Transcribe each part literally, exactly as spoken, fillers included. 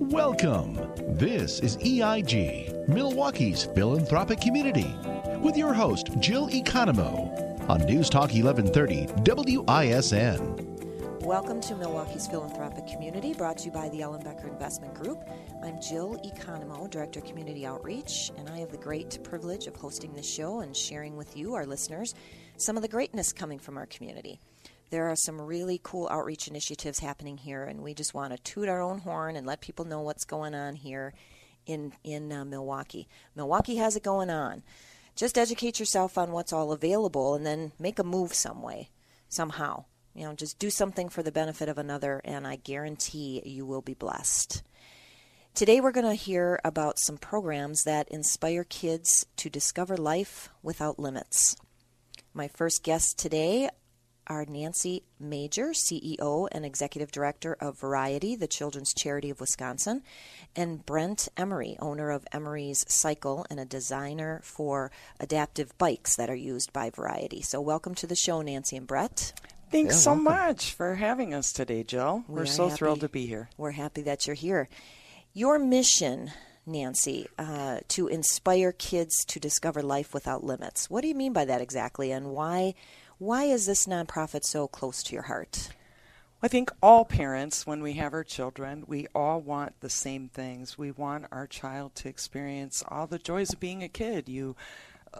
Welcome. This is E I G, Milwaukee's philanthropic community, with your host, Jill Economo, on News Talk eleven thirty W I S N. Welcome to Milwaukee's philanthropic community, brought to you by the Ellen Becker Investment Group. I'm Jill Economo, Director of Community Outreach, and I have the great privilege of hosting this show and sharing with you, our listeners, some of the greatness coming from our community. There are some really cool outreach initiatives happening here, and we just want to toot our own horn and let people know what's going on here in, in uh, Milwaukee. Milwaukee has it going on. Just educate yourself on what's all available and then make a move some way, somehow. You know, just do something for the benefit of another, and I guarantee you will be blessed. Today we're going to hear about some programs that inspire kids to discover life without limits. My first guest today are Nancy Major, C E O and Executive Director of Variety, the children's charity of Wisconsin, and Brent Emery, owner of Emery's Cycle and a designer for adaptive bikes that are used by Variety. So welcome to the show, Nancy and Brett. Thanks so much for having us today, Jill. We're so thrilled to be here. We're happy that you're here. Your mission, Nancy, uh, to inspire kids to discover life without limits. What do you mean by that exactly, and why... Why is this nonprofit so close to your heart? I think all parents, when we have our children, we all want the same things. We want our child to experience all the joys of being a kid. You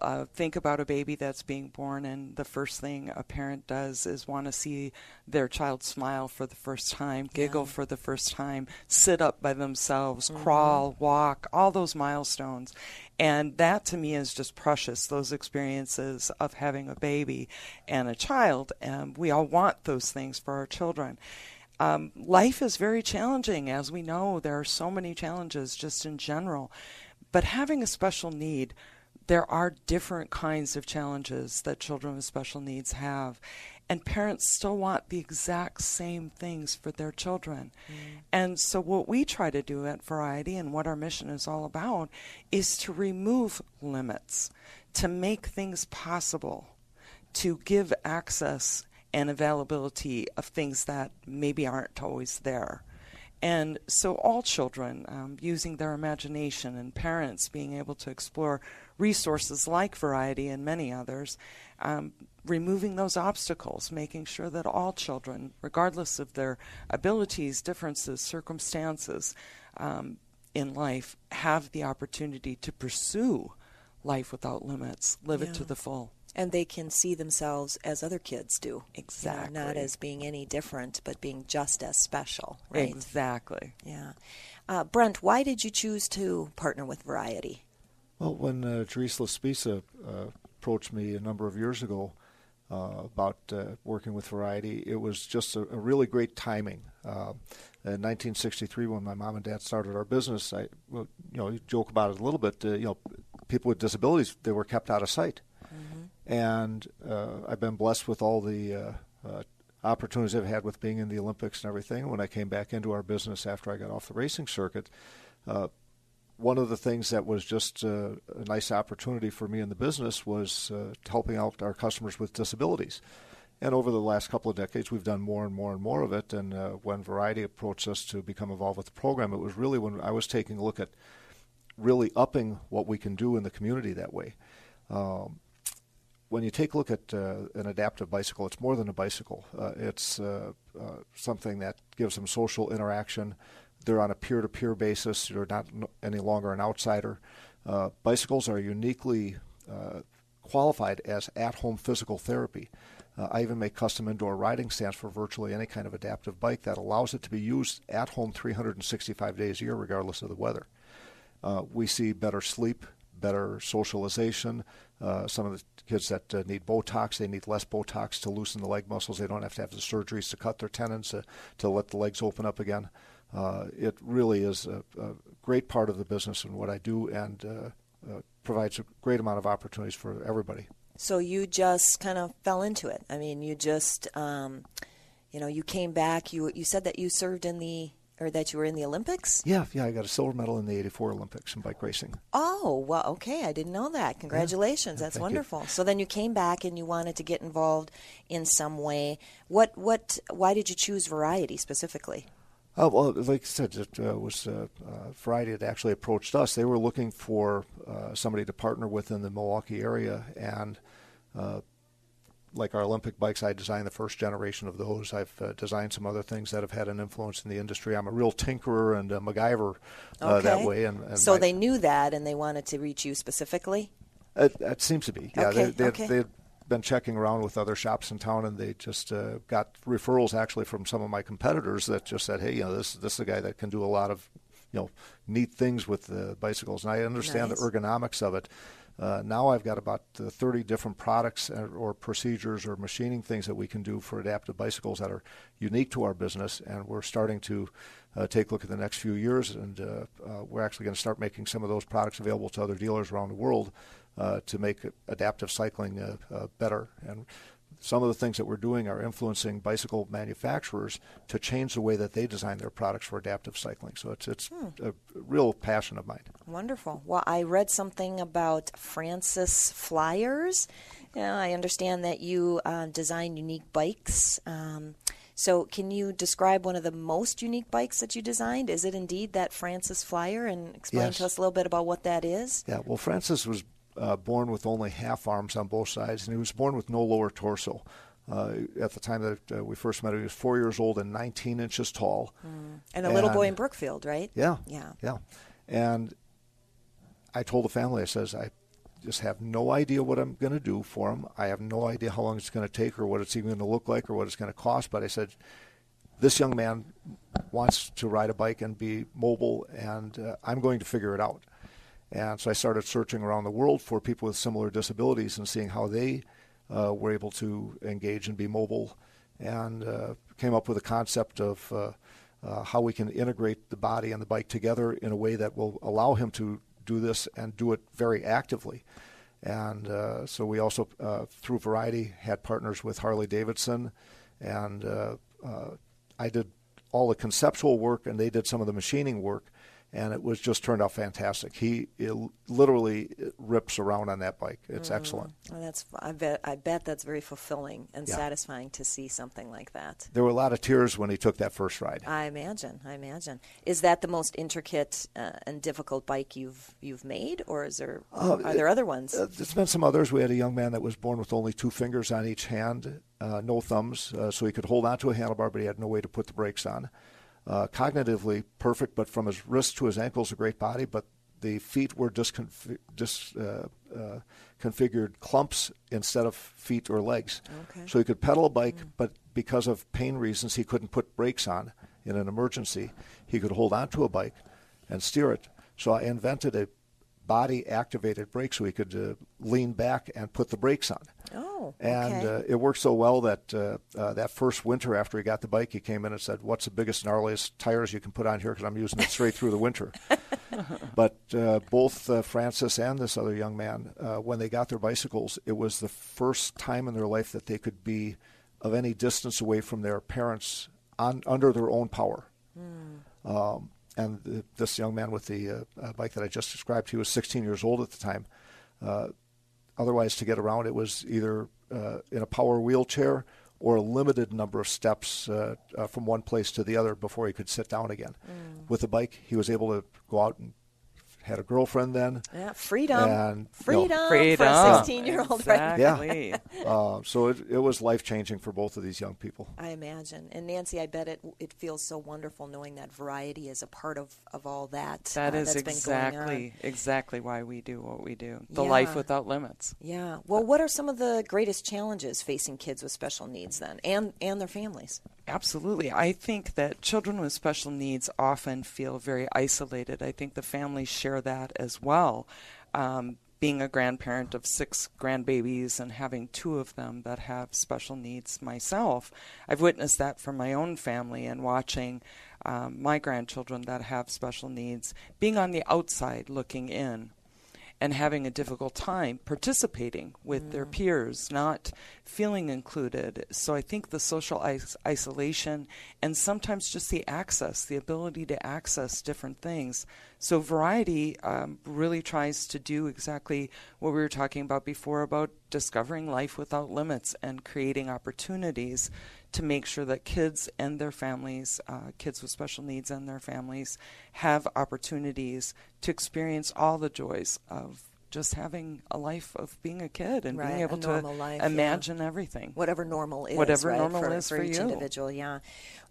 uh, think about a baby that's being born, and the first thing a parent does is want to see their child smile for the first time, giggle yeah. for the first time, sit up by themselves, mm-hmm. crawl, walk, all those milestones. And that to me is just precious, those experiences of having a baby and a child. And we all want those things for our children. Um, life is very challenging. As we know, there are so many challenges just in general. But having a special need, there are different kinds of challenges that children with special needs have. And parents still want the exact same things for their children. Mm. And so what we try to do at Variety and what our mission is all about is to remove limits, to make things possible, to give access and availability of things that maybe aren't always there. And so all children, um, using their imagination, and parents being able to explore resources like Variety and many others, um, removing those obstacles, making sure that all children, regardless of their abilities, differences, circumstances um, in life, have the opportunity to pursue life without limits, live yeah. it to the full. And they can see themselves as other kids do. Exactly. You know, not as being any different, but being just as special, right? Exactly. Yeah. Uh, Brent, why did you choose to partner with Variety? Well, when uh, Teresa La Spisa uh, approached me a number of years ago uh, about uh, working with Variety, it was just a, a really great timing. Uh, in nineteen sixty-three, when my mom and dad started our business, I, you know, you joke about it a little bit. Uh, you know, people with disabilities, they were kept out of sight. And uh, I've been blessed with all the uh, uh, opportunities I've had with being in the Olympics and everything. When I came back into our business after I got off the racing circuit, uh, one of the things that was just uh, a nice opportunity for me in the business was uh, helping out our customers with disabilities. And over the last couple of decades, we've done more and more and more of it. And uh, when Variety approached us to become involved with the program, it was really when I was taking a look at really upping what we can do in the community that way. Um, When you take a look at uh, an adaptive bicycle, it's more than a bicycle. Uh, it's uh, uh, something that gives them social interaction. They're on a peer-to-peer basis. You're not any longer an outsider. Uh, bicycles are uniquely uh, qualified as at-home physical therapy. Uh, I even make custom indoor riding stands for virtually any kind of adaptive bike that allows it to be used at home three hundred sixty-five days a year, regardless of the weather. Uh, we see better sleep, better socialization. Uh, some of the kids that uh, need Botox, they need less Botox to loosen the leg muscles. They don't have to have the surgeries to cut their tendons, uh, to let the legs open up again. Uh, it really is a, a great part of the business and what I do, and uh, uh, provides a great amount of opportunities for everybody. So you just kind of fell into it. I mean, you just, um, you know, you came back. You you said that you served in the... Or that you were in the Olympics? Yeah, yeah, I got a silver medal in the eighty-four Olympics in bike racing. Oh, well, okay, I didn't know that. Congratulations, yeah, that's wonderful. You. So then you came back and you wanted to get involved in some way. What, what? Why did you choose Variety specifically? Uh, well, like I said, it uh, was uh, uh, Variety had actually approached us. They were looking for uh, somebody to partner with in the Milwaukee area, and uh, like our Olympic bikes, I designed the first generation of those. I've uh, designed some other things that have had an influence in the industry. I'm a real tinkerer and a MacGyver uh, okay. that way. And, and so my, they knew that, and they wanted to reach you specifically? It, it seems to be. Yeah, okay. they, they, okay. they, been checking around with other shops in town, and they just uh, got referrals actually from some of my competitors that just said, hey, you know, this this is a guy that can do a lot of, you know, neat things with the bicycles. And I understand nice. the ergonomics of it. Uh, now I've got about uh, thirty different products or, or procedures or machining things that we can do for adaptive bicycles that are unique to our business, and we're starting to uh, take a look at the next few years, and uh, uh, we're actually going to start making some of those products available to other dealers around the world Uh, to make adaptive cycling uh, uh, better. And some of the things that we're doing are influencing bicycle manufacturers to change the way that they design their products for adaptive cycling. So it's it's hmm. a real passion of mine. Wonderful. Well, I read something about Francis Flyers. You know, I understand that you uh, design unique bikes. Um, so can you describe one of the most unique bikes that you designed? Is it indeed that Francis Flyer? And explain yes. to us a little bit about what that is. Yeah, well, Francis was Uh, born with only half arms on both sides, and he was born with no lower torso. Uh, at the time that uh, we first met him, he was four years old and nineteen inches tall. Mm. And a and, little boy in Brookfield, right? Yeah. Yeah. Yeah. And I told the family, I says, I just have no idea what I'm going to do for him. I have no idea how long it's going to take or what it's even going to look like or what it's going to cost. But I said, this young man wants to ride a bike and be mobile, and uh, I'm going to figure it out. And so I started searching around the world for people with similar disabilities and seeing how they uh, were able to engage and be mobile, and uh, came up with a concept of uh, uh, how we can integrate the body and the bike together in a way that will allow him to do this and do it very actively. And uh, so we also, uh, through Variety, had partners with Harley-Davidson, and uh, uh, I did all the conceptual work, and they did some of the machining work. And it was just turned out fantastic. He it literally rips around on that bike. It's mm-hmm. excellent. Well, that's I bet I bet that's very fulfilling and yeah. satisfying to see something like that. There were a lot of tears when he took that first ride. I imagine. I imagine. Is that the most intricate uh, and difficult bike you've you've made, or is there uh, are there it, other ones? Uh, there's been some others. We had a young man that was born with only two fingers on each hand, uh, no thumbs, uh, so he could hold on to a handlebar, but he had no way to put the brakes on. Uh, cognitively perfect, but from his wrist to his ankles, a great body, but the feet were disconfigured dis, uh, uh, clumps instead of feet or legs. Okay. So he could pedal a bike, mm. but because of pain reasons, he couldn't put brakes on in an emergency. He could hold onto a bike and steer it. So I invented a body-activated brake so he could uh, lean back and put the brakes on. Oh, okay. And uh, it worked so well that uh, uh, that first winter after he got the bike, he came in and said, what's the biggest, gnarliest tires you can put on here, because I'm using it straight through the winter. But uh, both uh, Francis and this other young man, uh, when they got their bicycles, it was the first time in their life that they could be of any distance away from their parents on, under their own power. Mm. Um, and the, this young man with the uh, bike that I just described, he was sixteen years old at the time. Uh, Otherwise, to get around, it was either uh, in a power wheelchair or a limited number of steps uh, uh, from one place to the other before he could sit down again. Mm. With the bike, he was able to go out and had a girlfriend then. Yeah, freedom. And, freedom, you know, freedom for a sixteen-year-old, exactly. Right? Yeah. uh, so it, it was life-changing for both of these young people. I imagine. And, Nancy, I bet it it feels so wonderful knowing that Variety is a part of, of all that. That uh, is that's exactly exactly why we do what we do, the yeah. life without limits. Yeah. Well, what are some of the greatest challenges facing kids with special needs then and, and their families? Absolutely. I think that children with special needs often feel very isolated. I think the families share that as well. Um, being a grandparent of six grandbabies and having two of them that have special needs myself, I've witnessed that from my own family and watching um, my grandchildren that have special needs, being on the outside looking in and having a difficult time participating with mm. their peers, not feeling included. So I think the social is- isolation and sometimes just the access, the ability to access different things. So Variety um, really tries to do exactly what we were talking about before about discovering life without limits and creating opportunities to make sure that kids and their families, uh, kids with special needs and their families, have opportunities to experience all the joys of just having a life of being a kid and right, being able to life, imagine yeah. everything. Whatever normal is, Whatever right, normal for, is for, for each you. individual, yeah.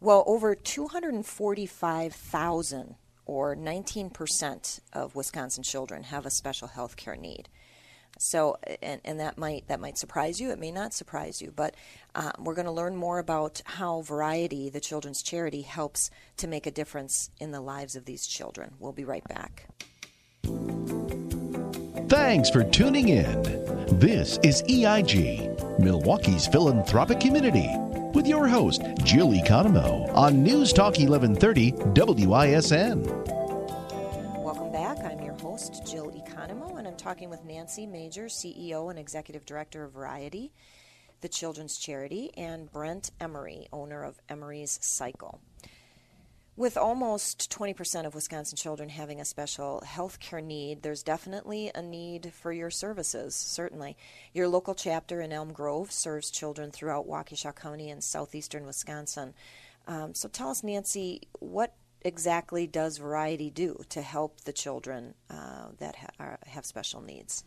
Well, over two hundred forty-five thousand, or nineteen percent of Wisconsin children, have a special health care need. So, and, and that might that might surprise you. It may not surprise you, but uh, we're going to learn more about how Variety, the children's charity, helps to make a difference in the lives of these children. We'll be right back. Thanks for tuning in. This is E I G, Milwaukee's philanthropic community, with your host, Jill Economo, on News Talk eleven thirty W I S N. Welcome back. I'm your host, Jill Economo, and I'm talking with Nancy Major, C E O and Executive Director of Variety, the children's charity, and Brent Emery, owner of Emery's Cycle. With almost twenty percent of Wisconsin children having a special health care need, there's definitely a need for your services, certainly. Your local chapter in Elm Grove serves children throughout Waukesha County in southeastern Wisconsin. Um, so tell us, Nancy, what exactly does Variety do to help the children uh, that ha- are, have special needs?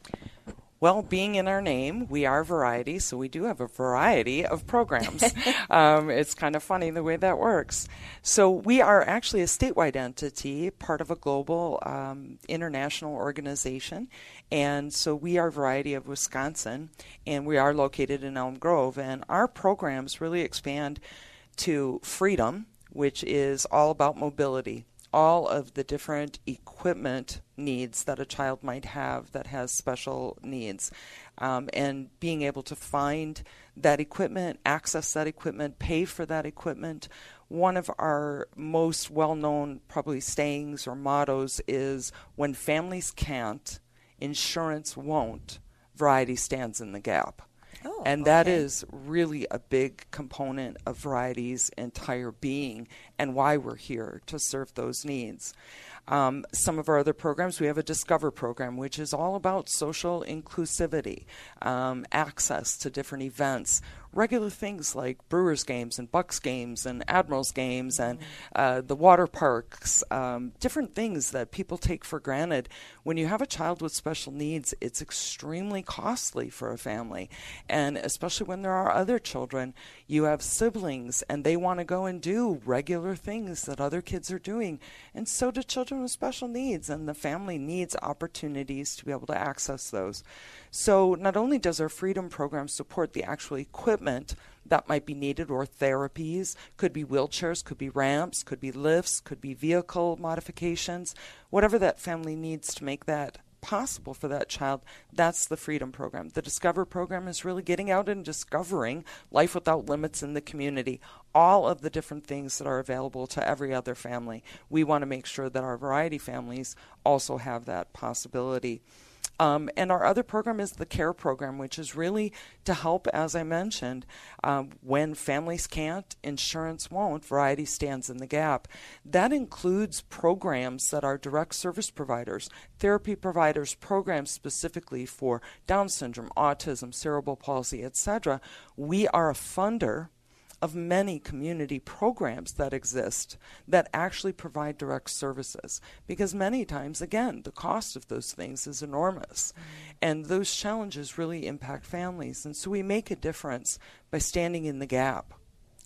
Well, being in our name, we are Variety, so we do have a variety of programs. um, it's kind of funny the way that works. So we are actually a statewide entity, part of a global um, international organization. And so we are Variety of Wisconsin, and we are located in Elm Grove. And our programs really expand to freedom, which is all about mobility. All of the different equipment needs that a child might have that has special needs, um, and being able to find that equipment, access that equipment, pay for that equipment. One of our most well-known probably sayings or mottos is, when families can't, insurance won't, Variety stands in the gap. Oh, and that okay. is really a big component of Variety's entire being and why we're here, to serve those needs. Um, some of our other programs, we have a Discover program, which is all about social inclusivity, um, access to different events, regular things like Brewers games and Bucks games and Admirals games mm-hmm. and uh, the water parks, um, different things that people take for granted. When you have a child with special needs, it's extremely costly for a family, and especially when there are other children. You have siblings, and they want to go and do regular things that other kids are doing, and so do children with special needs, and the family needs opportunities to be able to access those. So not only does our Freedom program support the actual equipment that might be needed, or therapies, could be wheelchairs, could be ramps, could be lifts, could be vehicle modifications, whatever that family needs to make that possible for that child. That's the Freedom program. The Discover program is really getting out and discovering life without limits in the community, all of the different things that are available to every other family. We want to make sure that our Variety families also have that possibility. Um, and our other program is the CARE program, which is really to help, as I mentioned, um, when families can't, insurance won't, Variety stands in the gap. That includes programs that are direct service providers, therapy providers, programs specifically for Down syndrome, autism, cerebral palsy, et cetera. We are a funder of many community programs that exist that actually provide direct services, because many times, again, the cost of those things is enormous, and those challenges really impact families, and so we make a difference by standing in the gap.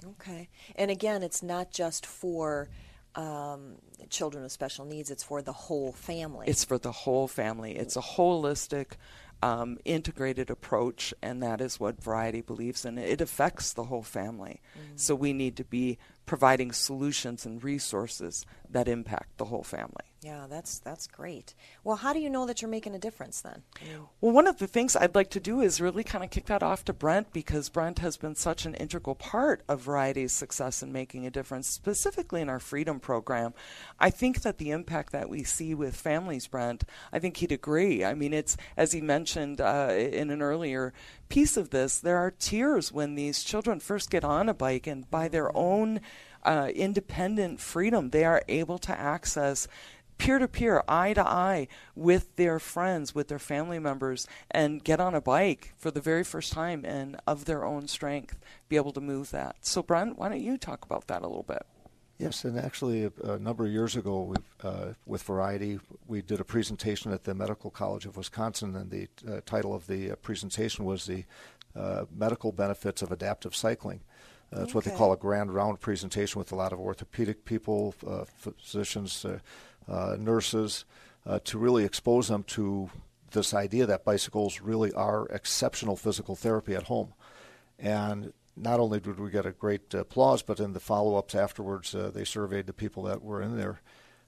Okay. And again, it's not just for um, children with special needs, it's for the whole family. It's for the whole family. It's a holistic Um, integrated approach, and that is what Variety believes in. It affects the whole family. Mm-hmm. So we need to be providing solutions and resources that impact the whole family. Yeah, that's that's great. Well, how do you know that you're making a difference then? Well, one of the things I'd like to do is really kind of kick that off to Brent, because Brent has been such an integral part of Variety's success in making a difference, specifically in our Freedom program. I think that the impact that we see with families, Brent, I think he'd agree. I mean, it's, as he mentioned uh, in an earlier piece of this, there are tears when these children first get on a bike, and by their own Uh, independent freedom, they are able to access peer-to-peer, eye-to-eye with their friends, with their family members, and get on a bike for the very first time and of their own strength be able to move that. So, Brent, why don't you talk about that a little bit? Yes, and actually a, a number of years ago we, uh, with Variety, we did a presentation at the Medical College of Wisconsin, and the uh, title of the presentation was the uh, medical benefits of adaptive cycling. That's uh, okay. What they call a grand round presentation with a lot of orthopedic people, uh, physicians, uh, uh, nurses, uh, to really expose them to this idea that bicycles really are exceptional physical therapy at home. And not only did we get a great applause, but in the follow-ups afterwards, uh, they surveyed the people that were in there.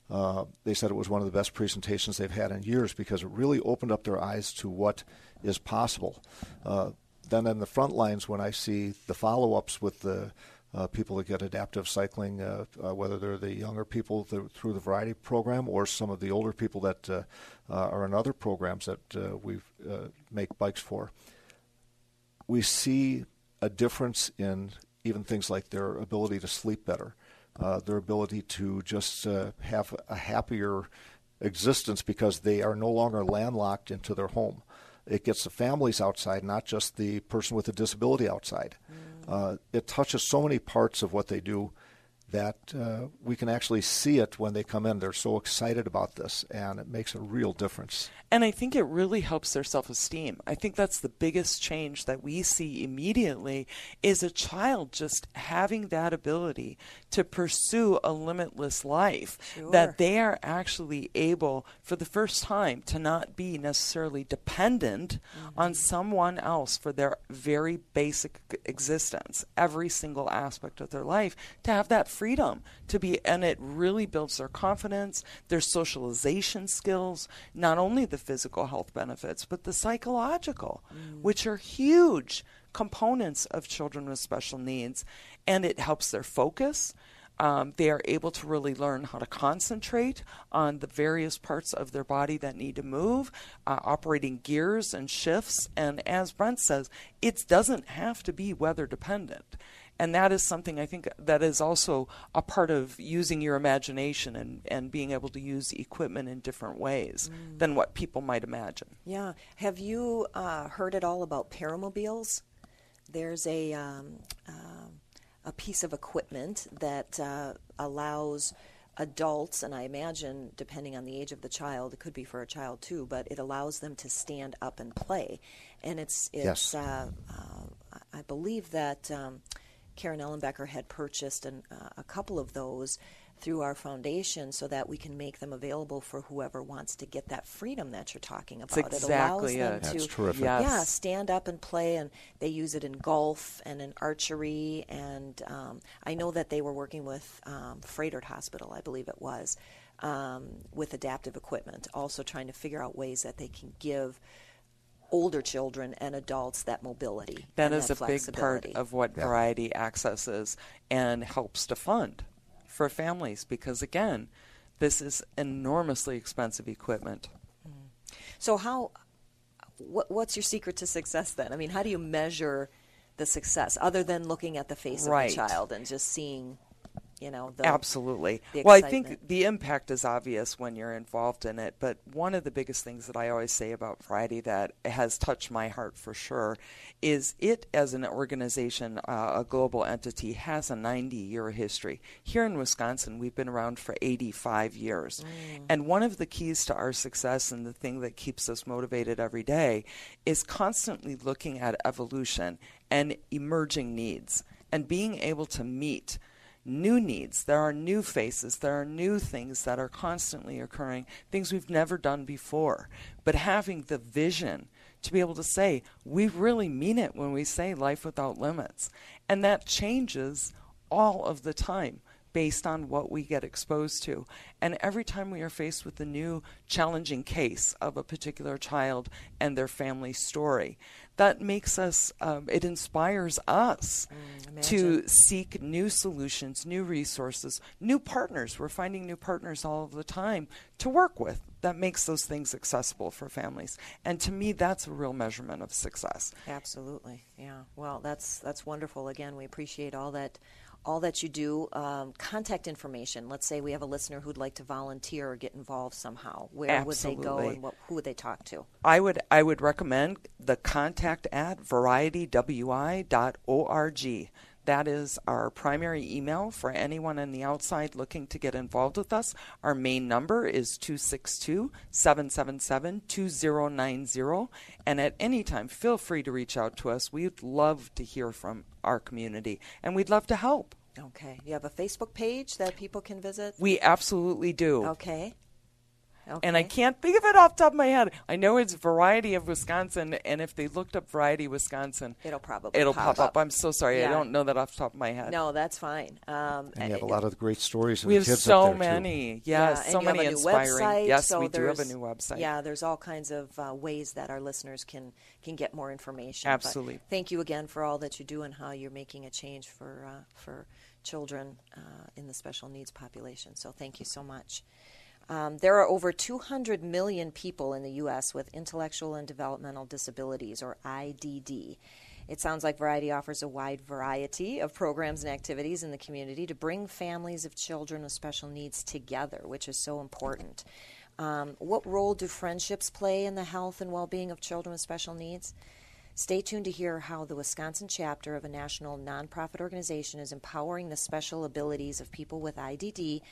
Uh, they said it was one of the best presentations they've had in years because it really opened up their eyes to what is possible. Uh, Then in the front lines, when I see the follow-ups with the uh, people that get adaptive cycling, uh, uh, whether they're the younger people th- through the Variety program or some of the older people that uh, uh, are in other programs that uh, we uh, make bikes for, we see a difference in even things like their ability to sleep better, uh, their ability to just uh, have a happier existence because they are no longer landlocked into their home. It gets the families outside, not just the person with a disability outside. Mm. Uh, it touches so many parts of what they do that uh, we can actually see it when they come in. They're so excited about this, and it makes a real difference. And I think it really helps their self-esteem. I think that's the biggest change that we see immediately is a child just having that ability to pursue a limitless life, sure. That they are actually able, for the first time, to not be necessarily dependent mm-hmm. on someone else for their very basic existence, every single aspect of their life, to have that freedom to be, and it really builds their confidence, their socialization skills, not only the physical health benefits, but the psychological, mm. which are huge components of children with special needs. And it helps their focus. Um, they are able to really learn how to concentrate on the various parts of their body that need to move, uh, operating gears and shifts. And as Brent says, it doesn't have to be weather dependent. And that is something I think that is also a part of using your imagination and, and being able to use equipment in different ways mm. than what people might imagine. Yeah. Have you uh, heard at all about paramobiles? There's a um, uh, a piece of equipment that uh, allows adults, and I imagine depending on the age of the child, it could be for a child too, but it allows them to stand up and play. And it's, it's yes. uh, uh, I believe that... Um, Karen Ellen Becker had purchased an, uh, a couple of those through our foundation so that we can make them available for whoever wants to get that freedom that you're talking about. That's exactly it. Allows it. Them That's to terrific. Yes. Yeah, stand up and play, and they use it in golf and in archery. And um, I know that they were working with um, Froedtert Hospital, I believe it was, um, with adaptive equipment, also trying to figure out ways that they can give older children and adults that mobility. That is a big part of what yeah. Variety accesses and helps to fund for families because, again, this is enormously expensive equipment. Mm. So how? What, what's your secret to success then? I mean, how do you measure the success other than looking at the face right. of the child and just seeing... You know, the, absolutely. The well, I think the impact is obvious when you're involved in it. But one of the biggest things that I always say about Variety that has touched my heart for sure is it, as an organization, uh, a global entity, has a ninety-year history. Here in Wisconsin, we've been around for eighty-five years. Mm. And one of the keys to our success and the thing that keeps us motivated every day is constantly looking at evolution and emerging needs and being able to meet new needs. There are new faces. There are new things that are constantly occurring, things we've never done before. But having the vision to be able to say, we really mean it when we say life without limits. And that changes all of the time based on what we get exposed to. And every time we are faced with a new challenging case of a particular child and their family story, that makes us, um, it inspires us mm, to seek new solutions, new resources, new partners. We're finding new partners all of the time to work with. That makes those things accessible for families. And to me, that's a real measurement of success. Absolutely, yeah. Well, that's that's wonderful. Again, we appreciate all that all that you do, um, contact information. Let's say we have a listener who'd like to volunteer or get involved somehow. Where Absolutely. Would they go and what, who would they talk to? I would I would recommend the contact at variety w i dot org. That is our primary email for anyone on the outside looking to get involved with us. Our main number is two six two, seven seven seven, two zero nine zero. And at any time, feel free to reach out to us. We'd love to hear from our community, and we'd love to help. Okay. You have a Facebook page that people can visit? We absolutely do. Okay. Okay. And I can't think of it off the top of my head. I know it's Variety of Wisconsin, and if they looked up Variety Wisconsin, it'll probably it'll pop, pop up. up. I'm so sorry, yeah. I don't know that off the top of my head. No, that's fine. Um, and you have a lot of great stories. We have so many, yes, so many inspiring. Yes, we do have a new website. Yeah, there's all kinds of uh, ways that our listeners can can get more information. Absolutely. But thank you again for all that you do and how you're making a change for uh, for children uh, in the special needs population. So thank you so much. Um, there are over two hundred million people in the U S with intellectual and developmental disabilities, or I D D. It sounds like Variety offers a wide variety of programs and activities in the community to bring families of children with special needs together, which is so important. Um, what role do friendships play in the health and well-being of children with special needs? Stay tuned to hear how the Wisconsin chapter of a national nonprofit organization is empowering the special abilities of people with I D D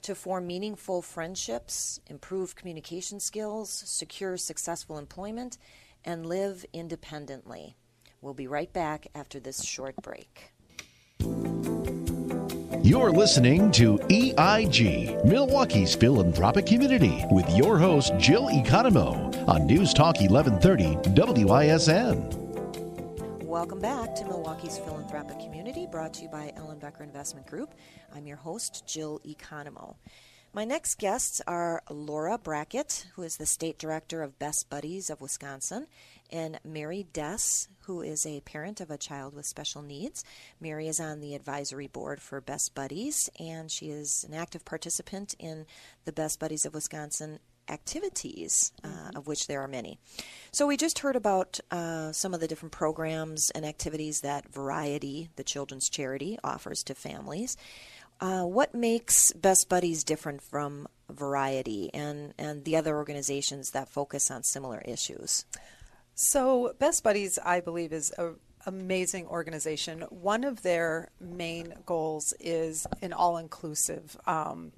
to form meaningful friendships, improve communication skills, secure successful employment, and live independently. We'll be right back after this short break. You're listening to E I G, Milwaukee's philanthropic community, with your host, Jill Economo, on News Talk eleven thirty W I S N. Welcome back to Milwaukee's Philanthropic Community, brought to you by Ellen Becker Investment Group. I'm your host, Jill Economo. My next guests are Laura Brackett, who is the State Director of Best Buddies of Wisconsin, and Mary Dess, who is a parent of a child with special needs. Mary is on the advisory board for Best Buddies, and she is an active participant in the Best Buddies of Wisconsin activities, uh, mm-hmm. of which there are many. So we just heard about uh, some of the different programs and activities that Variety, the children's charity, offers to families. Uh, what makes Best Buddies different from Variety and, and the other organizations that focus on similar issues? So Best Buddies, I believe, is a amazing organization. One of their main goals is an all-inclusive um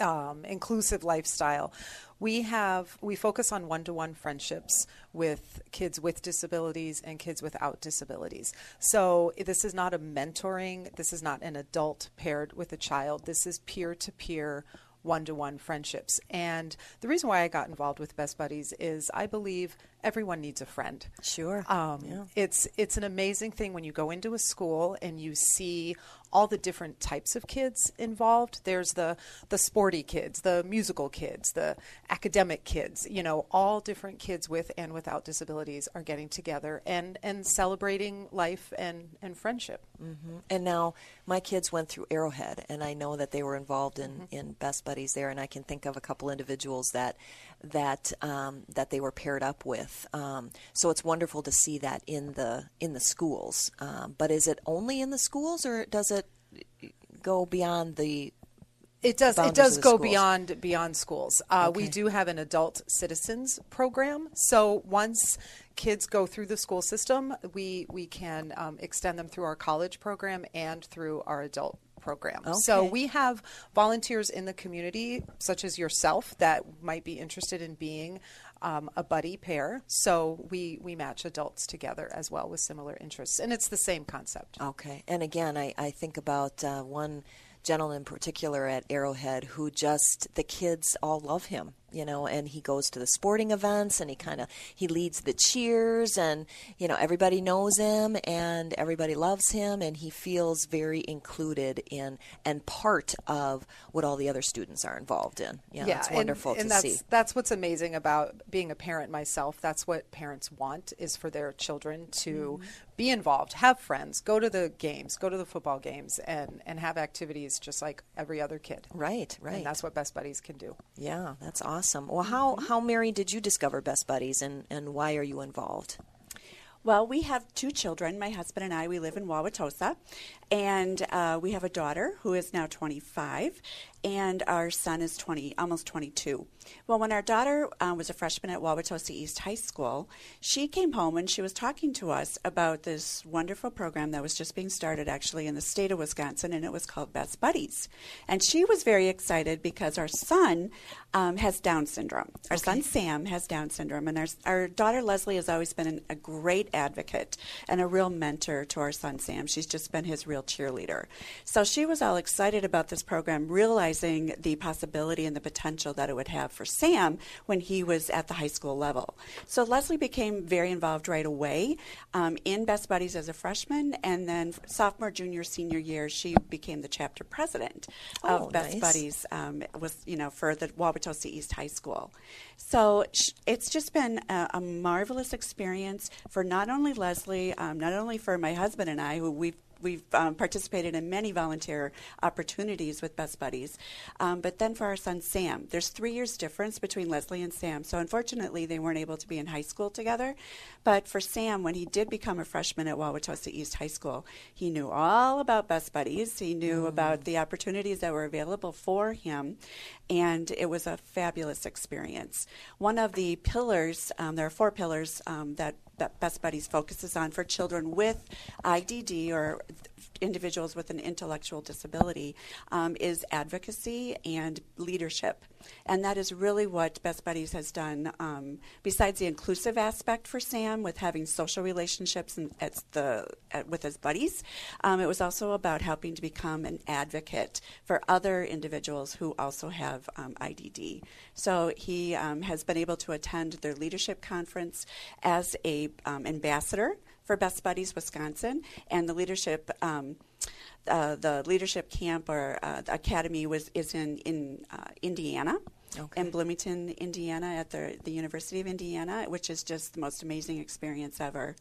Um, inclusive lifestyle. We have, we focus on one-to-one friendships with kids with disabilities and kids without disabilities. So this is not a mentoring. This is not an adult paired with a child. This is peer-to-peer, one-to-one friendships. And the reason why I got involved with Best Buddies is I believe everyone needs a friend. Sure. Um, yeah. It's it's an amazing thing when you go into a school and you see all the different types of kids involved. There's the, the sporty kids, the musical kids, the academic kids, you know, all different kids with and without disabilities are getting together and, and celebrating life and, and friendship. Mm-hmm. And now my kids went through Arrowhead, and I know that they were involved in, mm-hmm. in Best Buddies there, and I can think of a couple individuals that that um, that they were paired up with. Um, so it's wonderful to see that in the in the schools. Um, but is it only in the schools, or does it go beyond the? It does. It does go schools? beyond beyond schools. Uh, okay. We do have an adult citizens program. So once kids go through the school system, we we can um, extend them through our college program and through our adult program. Okay. So we have volunteers in the community, such as yourself, that might be interested in being um, a buddy pair. So we, we match adults together as well with similar interests. And it's the same concept. Okay. And again, I, I think about uh, one gentleman in particular at Arrowhead who just, the kids all love him, you know, and he goes to the sporting events and he kind of, he leads the cheers, and, you know, everybody knows him and everybody loves him, and he feels very included in and part of what all the other students are involved in. Yeah, yeah, it's wonderful and, and to that's, see. That's what's amazing about being a parent myself. That's what parents want, is for their children to mm-hmm. be involved, have friends, go to the games, go to the football games, and, and have activities just like every other kid. Right, right. And that's what Best Buddies can do. Yeah, that's awesome. Awesome. Well, how, how, Mary, did you discover Best Buddies, and, and why are you involved? Well, we have two children. My husband and I, we live in Wauwatosa, and uh, we have a daughter who is now twenty-five, and our son is twenty, almost twenty-two. Well, when our daughter uh, was a freshman at Wauwatosa East High School, she came home and she was talking to us about this wonderful program that was just being started actually in the state of Wisconsin, and it was called Best Buddies. And she was very excited because our son um, has Down syndrome. Our okay. son Sam has Down syndrome, and our, our daughter Leslie has always been an, a great advocate and a real mentor to our son Sam. She's just been his real cheerleader. So she was all excited about this program, realizing the possibility and the potential that it would have for Sam when he was at the high school level. So Leslie became very involved right away um, in Best Buddies as a freshman, and then sophomore, junior, senior year, she became the chapter president oh, of Best nice. Buddies um, was, you know, for the Wauwatosa East High School. So sh- it's just been a, a marvelous experience for not only Leslie, um, not only for my husband and I, who we've We've um, participated in many volunteer opportunities with Best Buddies, um, but then for our son Sam, there's three years difference between Leslie and Sam, so unfortunately they weren't able to be in high school together. But for Sam, when he did become a freshman at Wauwatosa East High School, he knew all about Best Buddies. He knew mm. about the opportunities that were available for him, and it was a fabulous experience. One of the pillars, um, there are four pillars um, that that Best Buddies focuses on for children with I D D or individuals with an intellectual disability um, is advocacy and leadership. And that is really what Best Buddies has done, um, besides the inclusive aspect for Sam with having social relationships and at the, at, with his buddies. Um, it was also about helping to become an advocate for other individuals who also have um, I D D. So he um, has been able to attend their leadership conference as a um, ambassador for Best Buddies Wisconsin, and the leadership um, uh, the leadership camp or uh, the academy was is in in uh, Indiana. Okay. In Bloomington, Indiana, at the the University of Indiana, which is just the most amazing experience ever.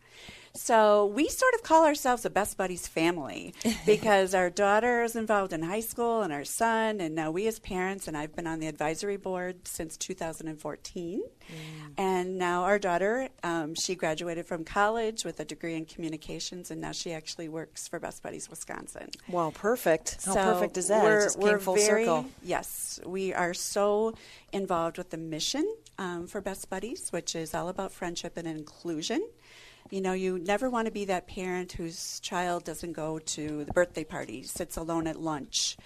So we sort of call ourselves a Best Buddies family because our daughter is involved in high school and our son, and now we as parents, and I've been on the advisory board since two thousand fourteen. Mm. And now our daughter, um, she graduated from college with a degree in communications, and now she actually works for Best Buddies Wisconsin. Wow, perfect. So how perfect is that? We're, it just we're came full very, circle. Yes, we are so involved with the mission um, for Best Buddies, which is all about friendship and inclusion. You know, you never want to be that parent whose child doesn't go to the birthday party, sits alone at lunch,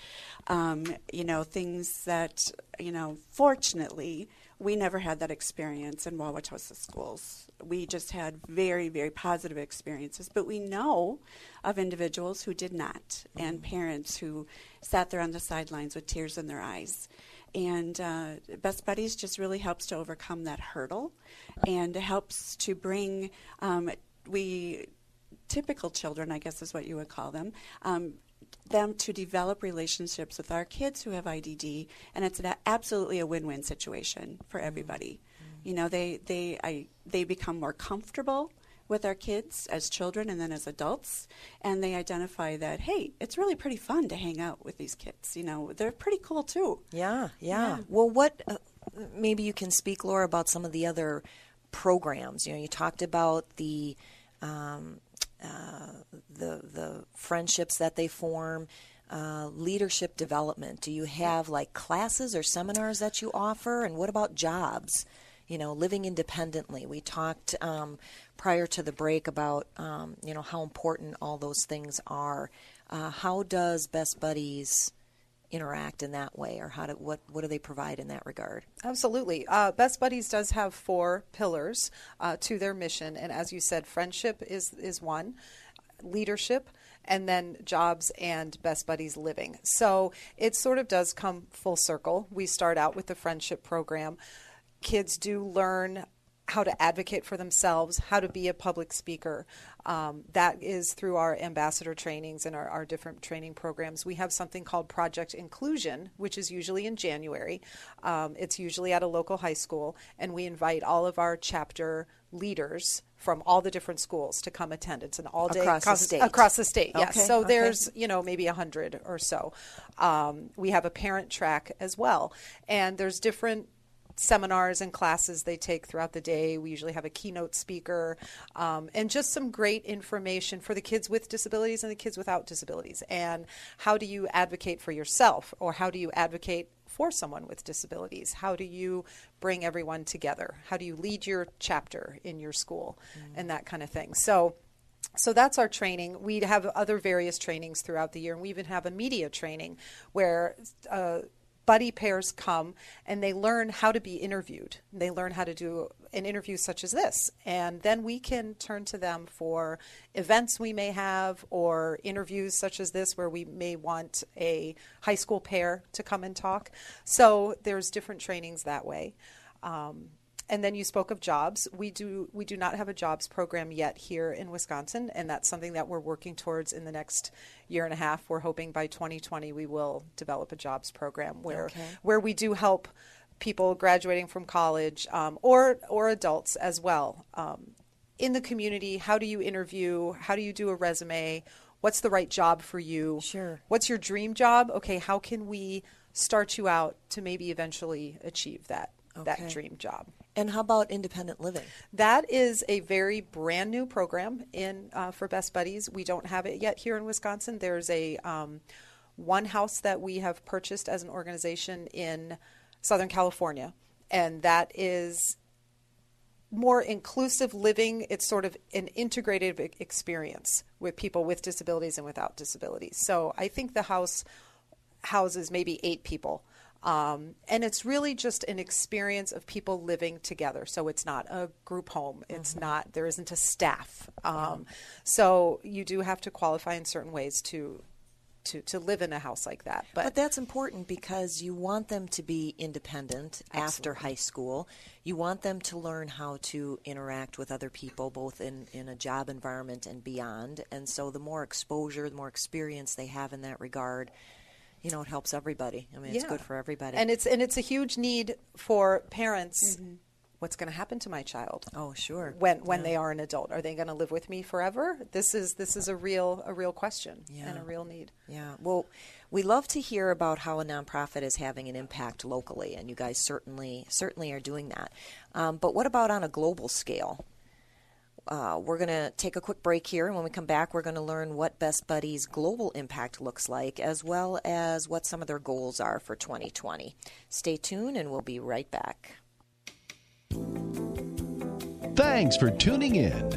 um, you know, things that, you know, fortunately, we never had that experience in Wauwatosa schools. We just had very, very positive experiences, but we know of individuals who did not, mm-hmm. and parents who sat there on the sidelines with tears in their eyes. And uh, Best Buddies just really helps to overcome that hurdle and helps to bring, um, we, typical children, I guess is what you would call them, um, them to develop relationships with our kids who have I D D, and it's an, absolutely a win-win situation for everybody. Mm-hmm. You know, they, they, I, they become more comfortable with our kids as children and then as adults, and they identify that, hey, it's really pretty fun to hang out with these kids. You know, they're pretty cool too. Yeah, yeah. yeah. Well, what, uh, maybe you can speak, Laura, about some of the other programs. You know, you talked about the um, uh, the the friendships that they form. Uh, leadership development. Do you have like classes or seminars that you offer? And what about jobs? You know, living independently. We talked um, prior to the break about, um, you know, how important all those things are. Uh, how does Best Buddies interact in that way, or how do what what do they provide in that regard? Absolutely. Uh, Best Buddies does have four pillars uh, to their mission. And as you said, friendship is, is one, leadership, and then jobs and Best Buddies living. So it sort of does come full circle. We start out with the friendship program. Kids do learn how to advocate for themselves, how to be a public speaker. Um, that is through our ambassador trainings and our, our different training programs. We have something called Project Inclusion, which is usually in January. Um, it's usually at a local high school, and we invite all of our chapter leaders from all the different schools to come attend. It's an all-day across the state. Across the state, yes. Okay, so okay. There's, you know, maybe a hundred or so. Um, we have a parent track as well, and there's different seminars and classes they take throughout the day. We usually have a keynote speaker, um, and just some great information for the kids with disabilities and the kids without disabilities. And how do you advocate for yourself, or how do you advocate for someone with disabilities? How do you bring everyone together? How do you lead your chapter in your school, mm-hmm. and that kind of thing? So So that's our training. We have other various trainings throughout the year, and we even have a media training where uh, buddy pairs come and they learn how to be interviewed. They learn how to do an interview such as this, and then we can turn to them for events we may have or interviews such as this where we may want a high school pair to come and talk. So there's different trainings that way. Um, And then you spoke of jobs. We do we do not have a jobs program yet here in Wisconsin, and that's something that we're working towards in the next year and a half. We're hoping by twenty twenty we will develop a jobs program where okay. where we do help people graduating from college um, or or adults as well um, in the community. How do you interview? How do you do a resume? What's the right job for you? Sure. What's your dream job? Okay. How can we start you out to maybe eventually achieve that okay. that dream job? And how about independent living? That is a very brand new program in uh, for Best Buddies. We don't have it yet here in Wisconsin. There's a um, one house that we have purchased as an organization in Southern California, and that is more inclusive living. It's sort of an integrated experience with people with disabilities and without disabilities. So I think the house houses maybe eight people. Um, and it's really just an experience of people living together. So it's not a group home. It's mm-hmm. not, there isn't a staff. Um, mm-hmm. So you do have to qualify in certain ways to, to, to live in a house like that. But, but that's important because you want them to be independent absolutely. After high school. You want them to learn how to interact with other people, both in, in a job environment and beyond. And so the more exposure, the more experience they have in that regard, you know, it helps everybody. I mean, yeah. it's good for everybody. And it's and it's a huge need for parents. Mm-hmm. What's going to happen to my child? Oh, sure. When when yeah. they are an adult, are they going to live with me forever? This is this is a real a real question yeah. and a real need. Yeah. Well, we love to hear about how a nonprofit is having an impact locally, and you guys certainly certainly are doing that. Um, but what about on a global scale? Uh, we're going to take a quick break here, and when we come back, we're going to learn what Best Buddies' global impact looks like, as well as what some of their goals are for twenty twenty. Stay tuned, and we'll be right back. Thanks for tuning in.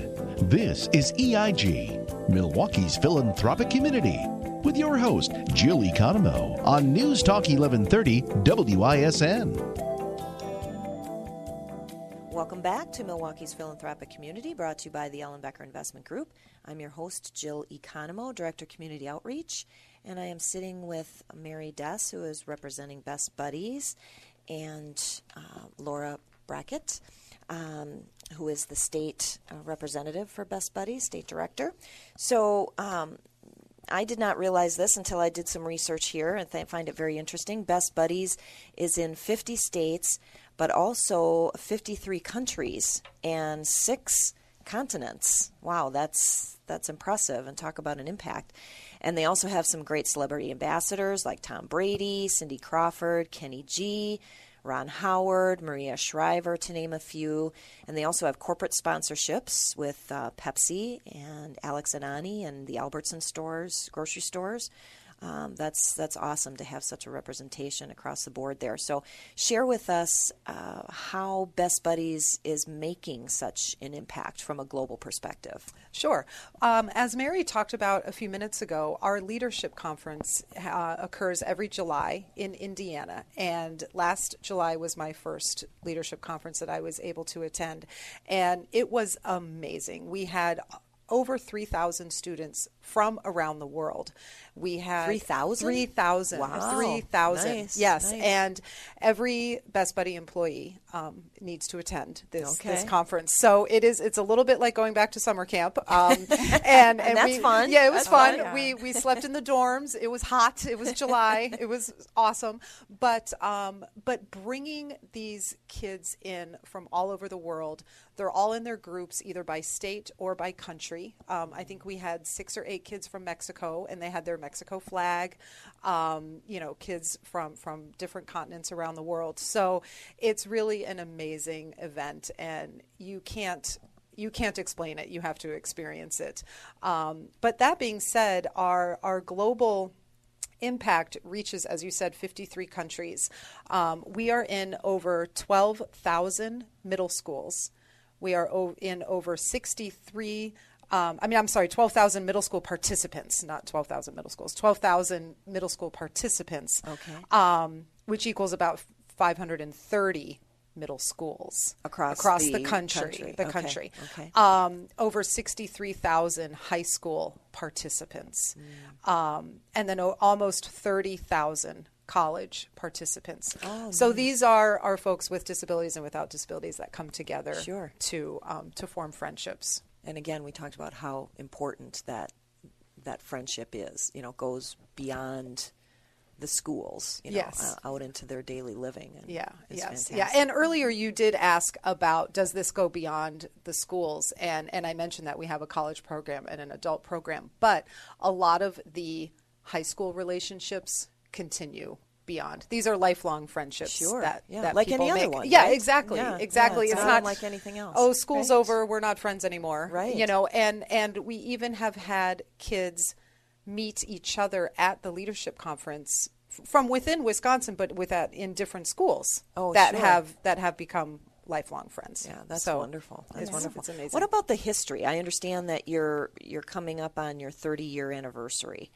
This is E I G, Milwaukee's philanthropic community, with your host, Jill Economo, on News Talk eleven thirty W I S N. Welcome back to Milwaukee's Philanthropic Community, brought to you by the Ellen Becker Investment Group. I'm your host, Jill Economo, Director of Community Outreach, and I am sitting with Mary Dess, who is representing Best Buddies, and uh, Laura Brackett, um, who is the state uh, representative for Best Buddies, state director. So um, I did not realize this until I did some research here, and I find it very interesting. Best Buddies is in fifty states, but also fifty-three countries and six continents. Wow, that's that's impressive, and talk about an impact. And they also have some great celebrity ambassadors like Tom Brady, Cindy Crawford, Kenny G, Ron Howard, Maria Shriver, to name a few. And they also have corporate sponsorships with uh, Pepsi and Alex and Ani and the Albertson stores, grocery stores. Um, that's that's awesome to have such a representation across the board there. So share with us uh, how Best Buddies is making such an impact from a global perspective. Sure. Um, as Mary talked about a few minutes ago, our leadership conference uh, occurs every July in Indiana. And last July was my first leadership conference that I was able to attend. And it was amazing. We had over three thousand students from around the world. We had three thousand? three thousand. Wow. three thousand. Nice. Yes. Nice. And every Best Buddy employee um, needs to attend this, okay. this conference. So it is, it's a little bit like going back to summer camp. Um, and, and, and that's we, fun. Yeah, it was that's fun. fun. We, we slept in the dorms. It was hot. It was July. It was awesome. But, um, but bringing these kids in from all over the world, they're all in their groups, either by state or by country. country. Um, I think we had six or eight kids from Mexico, and they had their Mexico flag, um, you know, kids from, from different continents around the world. So it's really an amazing event, and you can't You can't explain it. You have to experience it. Um, but that being said, our, our global impact reaches, as you said, fifty-three countries. Um, we are in over twelve thousand middle schools. We are o- in over sixty-three Um, I mean, I'm sorry, twelve thousand middle school participants, not twelve thousand middle schools, twelve thousand middle school participants, okay. um, which equals about five hundred thirty middle schools across, across the, the country, country. The okay. country. Okay. Um, over sixty-three thousand high school participants, mm. um, and then o- almost thirty thousand college participants. Oh, so nice. These are our folks with disabilities and without disabilities that come together sure. to um, to form friendships. And again, we talked about how important that that friendship is. You know, goes beyond the schools, you know, yes. uh, out into their daily living. And yeah, yes, fantastic. Yeah. And earlier you did ask about, does this go beyond the schools? And and I mentioned that we have a college program and an adult program, but a lot of the high school relationships continue beyond. These are lifelong friendships. Sure. That, yeah. that like people any make. Other one. Yeah, right? exactly. Yeah. Exactly. Yeah, it's, it's not like anything else. Oh, school's right. over. We're not friends anymore. Right. You know, and and we even have had kids meet each other at the leadership conference f- from within Wisconsin, but with that in different schools oh, that sure. have that have become lifelong friends. Yeah, that's so wonderful. That's yeah. wonderful. It's amazing. What about the history? I understand that you're you're coming up on your thirty year anniversary.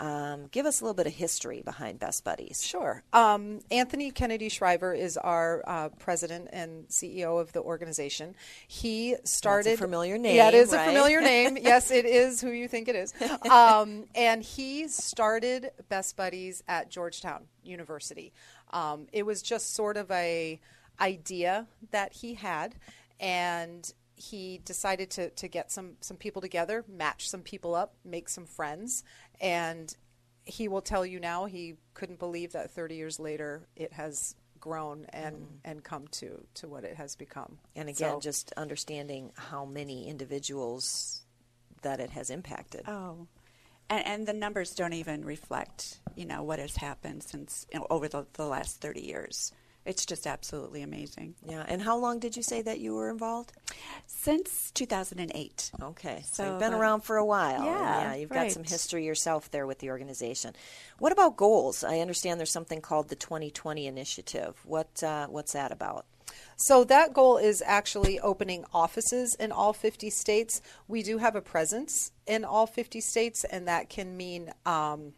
Um, give us a little bit of history behind Best Buddies. Sure. Um, Anthony Kennedy Shriver is our uh, president and C E O of the organization. He started... That's a familiar name, Yeah, it is right? a familiar name. Yes, it is who you think it is. Um, and he started Best Buddies at Georgetown University. Um, it was just sort of a idea that he had, and he decided to, to get some, some people together, match some people up, make some friends. And he will tell you now he couldn't believe that thirty years later it has grown and, mm. and come to, to what it has become. And again, so, just understanding how many individuals that it has impacted. Oh, and, and the numbers don't even reflect, you know, what has happened since, you know, over the, the last thirty years. It's just absolutely amazing. Yeah. And how long did you say that you were involved? Since two thousand eight. Okay. So, so you've been uh, around for a while. Yeah. yeah you've right. got some history yourself there with the organization. What about goals? I understand there's something called the twenty twenty Initiative. What uh, what's that about? So that goal is actually opening offices in all fifty states. We do have a presence in all fifty states, and that can mean um,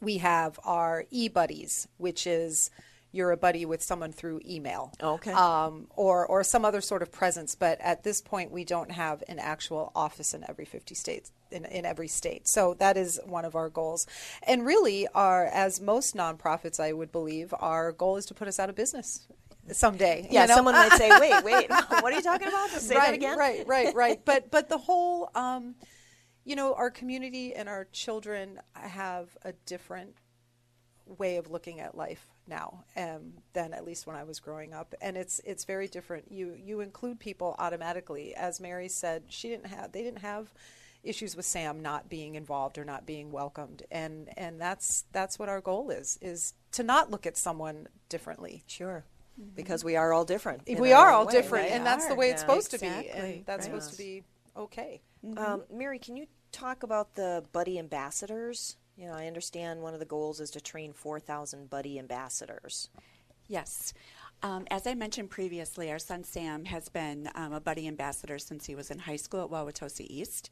we have our e-buddies, which is you're a buddy with someone through email, okay, um, or or some other sort of presence. But at this point, we don't have an actual office in every fifty states, in, in every state. So that is one of our goals. And really, our as most nonprofits, I would believe, our goal is to put us out of business someday. Yeah, you know? Someone might say, "Wait, wait, what are you talking about? Just say right, that again." Right, right, right. But but the whole, um, you know, our community and our children have a different way of looking at life now um, than at least when I was growing up, and it's it's very different. You you include people automatically, as Mary said. She didn't have they didn't have issues with Sam not being involved or not being welcomed, and and that's that's what our goal is is to not look at someone differently. Sure, mm-hmm. because we are all different. We are all way. different, we and are. that's the way yeah, it's supposed exactly. to be, and that's right. supposed to be okay. Mm-hmm. Um, Mary, can you talk about the buddy ambassadors? You know, I understand one of the goals is to train four thousand buddy ambassadors. Yes. Um, as I mentioned previously, our son Sam has been um, a buddy ambassador since he was in high school at Wauwatosa East.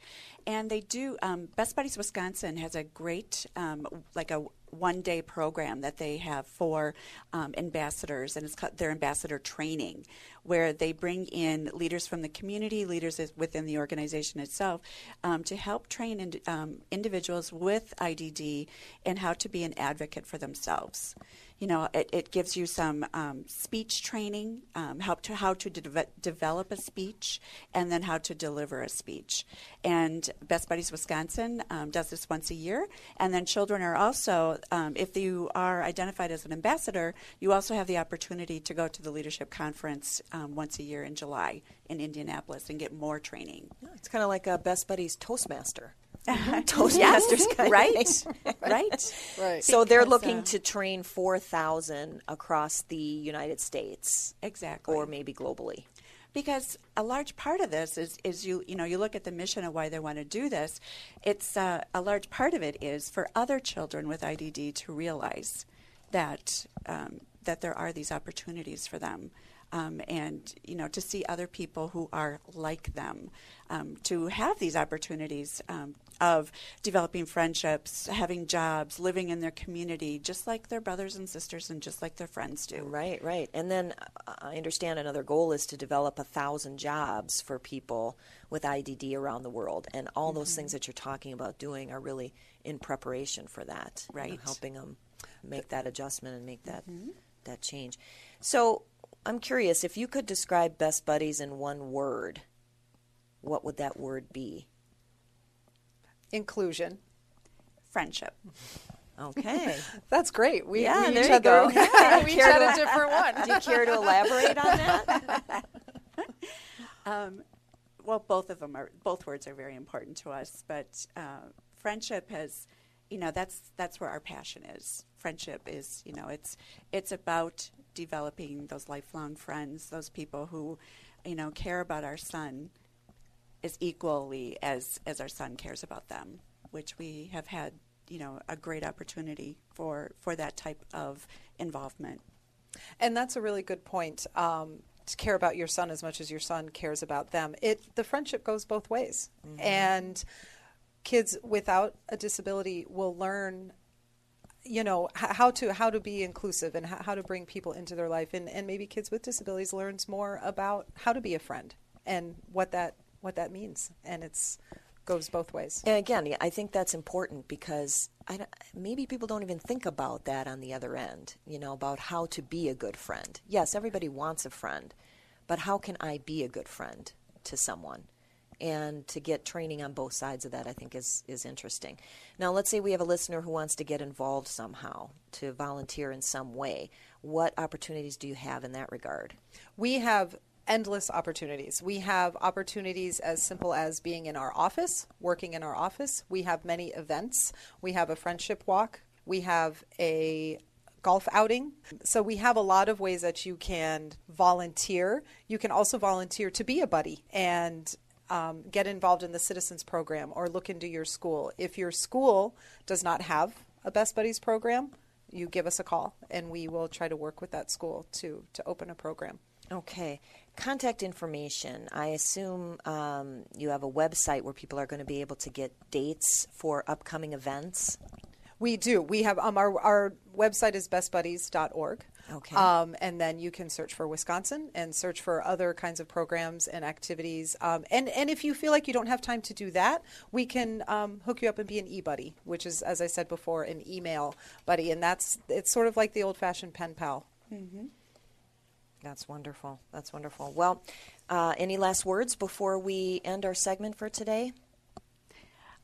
And they do, um, Best Buddies Wisconsin has a great, um, like a one-day program that they have for um, ambassadors, and it's called their ambassador training, where they bring in leaders from the community, leaders within the organization itself, um, to help train in, um, individuals with I D D and how to be an advocate for themselves. You know, it, it gives you some um, speech training, um, help to how to de- develop a speech, and then how to deliver a speech. And Best Buddies Wisconsin um, does this once a year, and then children are also, Um, if you are identified as an ambassador, you also have the opportunity to go to the leadership conference um, once a year in July in Indianapolis and get more training. Yeah, it's kind of like a Best Buddies Toastmaster. Toastmasters, kind right? right? Right. Right. So because, they're looking uh, to train four thousand across the United States. Exactly. Or maybe globally. Because a large part of this is, is you you know, you look at the mission of why they want to do this. It's uh, a large part of it is for other children with I D D to realize that um, that there are these opportunities for them, um, and you know, to see other people who are like them, um, to have these opportunities um, of developing friendships, having jobs, living in their community, just like their brothers and sisters and just like their friends do. Right, right. And then I understand another goal is to develop a thousand jobs for people with I D D around the world. And all mm-hmm. those things that you're talking about doing are really in preparation for that. Right. You know, helping them make that adjustment and make that, mm-hmm. that change. So I'm curious, if you could describe Best Buddies in one word, what would that word be? Inclusion. Friendship. Okay. That's great. We, yeah, we each had a different one. Do you care to elaborate on that? um, well, both of them are, both words are very important to us, but uh, friendship has, you know, that's that's where our passion is. Friendship is, you know, it's it's about developing those lifelong friends, those people who, you know, care about our son as equally as, as our son cares about them, which we have had, you know, a great opportunity for, for that type of involvement. And that's a really good point, um, to care about your son as much as your son cares about them. It the friendship goes both ways. Mm-hmm. And kids without a disability will learn, you know, how to how to be inclusive and how to bring people into their life. And, and maybe kids with disabilities learns more about how to be a friend and what that what that means, and it's goes both ways. And again, I think that's important because I don't, maybe people don't even think about that on the other end, you know, about how to be a good friend. Yes, everybody wants a friend, but how can I be a good friend to someone? And to get training on both sides of that, I think, is, is interesting. Now, let's say we have a listener who wants to get involved somehow, to volunteer in some way. What opportunities do you have in that regard? We have endless opportunities. We have opportunities as simple as being in our office, working in our office. We have many events. We have a friendship walk. We have a golf outing. So we have a lot of ways that you can volunteer. You can also volunteer to be a buddy and um, get involved in the Citizens Program or look into your school. If your school does not have a Best Buddies program, you give us a call and we will try to work with that school to, to open a program. Okay. Contact information. I assume um, you have a website where people are going to be able to get dates for upcoming events. We do. We have um, our our website is best buddies dot org. Okay. Um, and then you can search for Wisconsin and search for other kinds of programs and activities. Um, and, and if you feel like you don't have time to do that, we can um, hook you up and be an e-buddy, which is, as I said before, an email buddy. And that's it's sort of like the old-fashioned pen pal. Mm-hmm. That's wonderful. That's wonderful. Well, uh, any last words before we end our segment for today?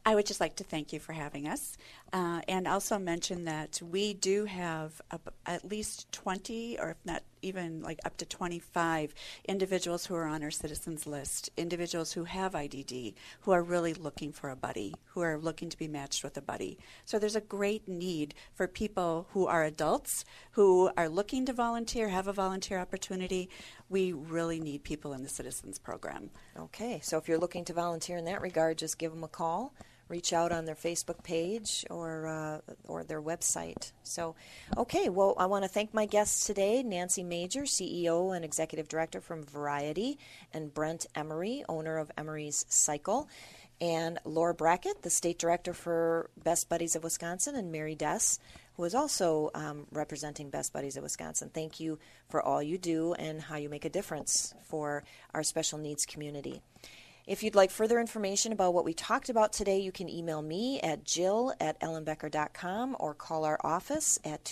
I would just like to thank you for having us, uh, and also mention that we do have a, at least twenty, or if not even like up to twenty-five individuals who are on our citizens list, individuals who have I D D, who are really looking for a buddy, who are looking to be matched with a buddy. So there's a great need for people who are adults, who are looking to volunteer, have a volunteer opportunity. We really need people in the citizens program. Okay, so if you're looking to volunteer in that regard, just give them a call. Reach out on their Facebook page or uh, or their website. So, okay, well, I want to thank my guests today, Nancy Major, C E O and Executive Director from Variety, and Brent Emery, owner of Emery's Cycle, and Laura Brackett, the State Director for Best Buddies of Wisconsin, and Mary Dess, who is also um, representing Best Buddies of Wisconsin. Thank you for all you do and how you make a difference for our special needs community. If you'd like further information about what we talked about today, you can email me at jill at ellen becker dot com or call our office at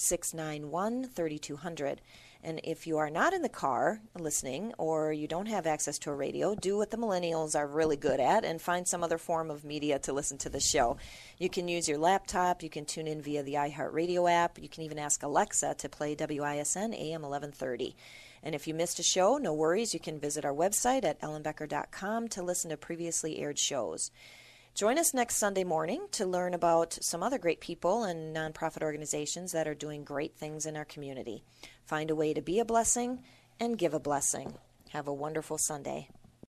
six nine one, three two zero zero. And if you are not in the car listening or you don't have access to a radio, do what the millennials are really good at and find some other form of media to listen to the show. You can use your laptop. You can tune in via the iHeartRadio app. You can even ask Alexa to play W I S N A M eleven thirty. And if you missed a show, no worries. You can visit our website at ellen becker dot com to listen to previously aired shows. Join us next Sunday morning to learn about some other great people and nonprofit organizations that are doing great things in our community. Find a way to be a blessing and give a blessing. Have a wonderful Sunday.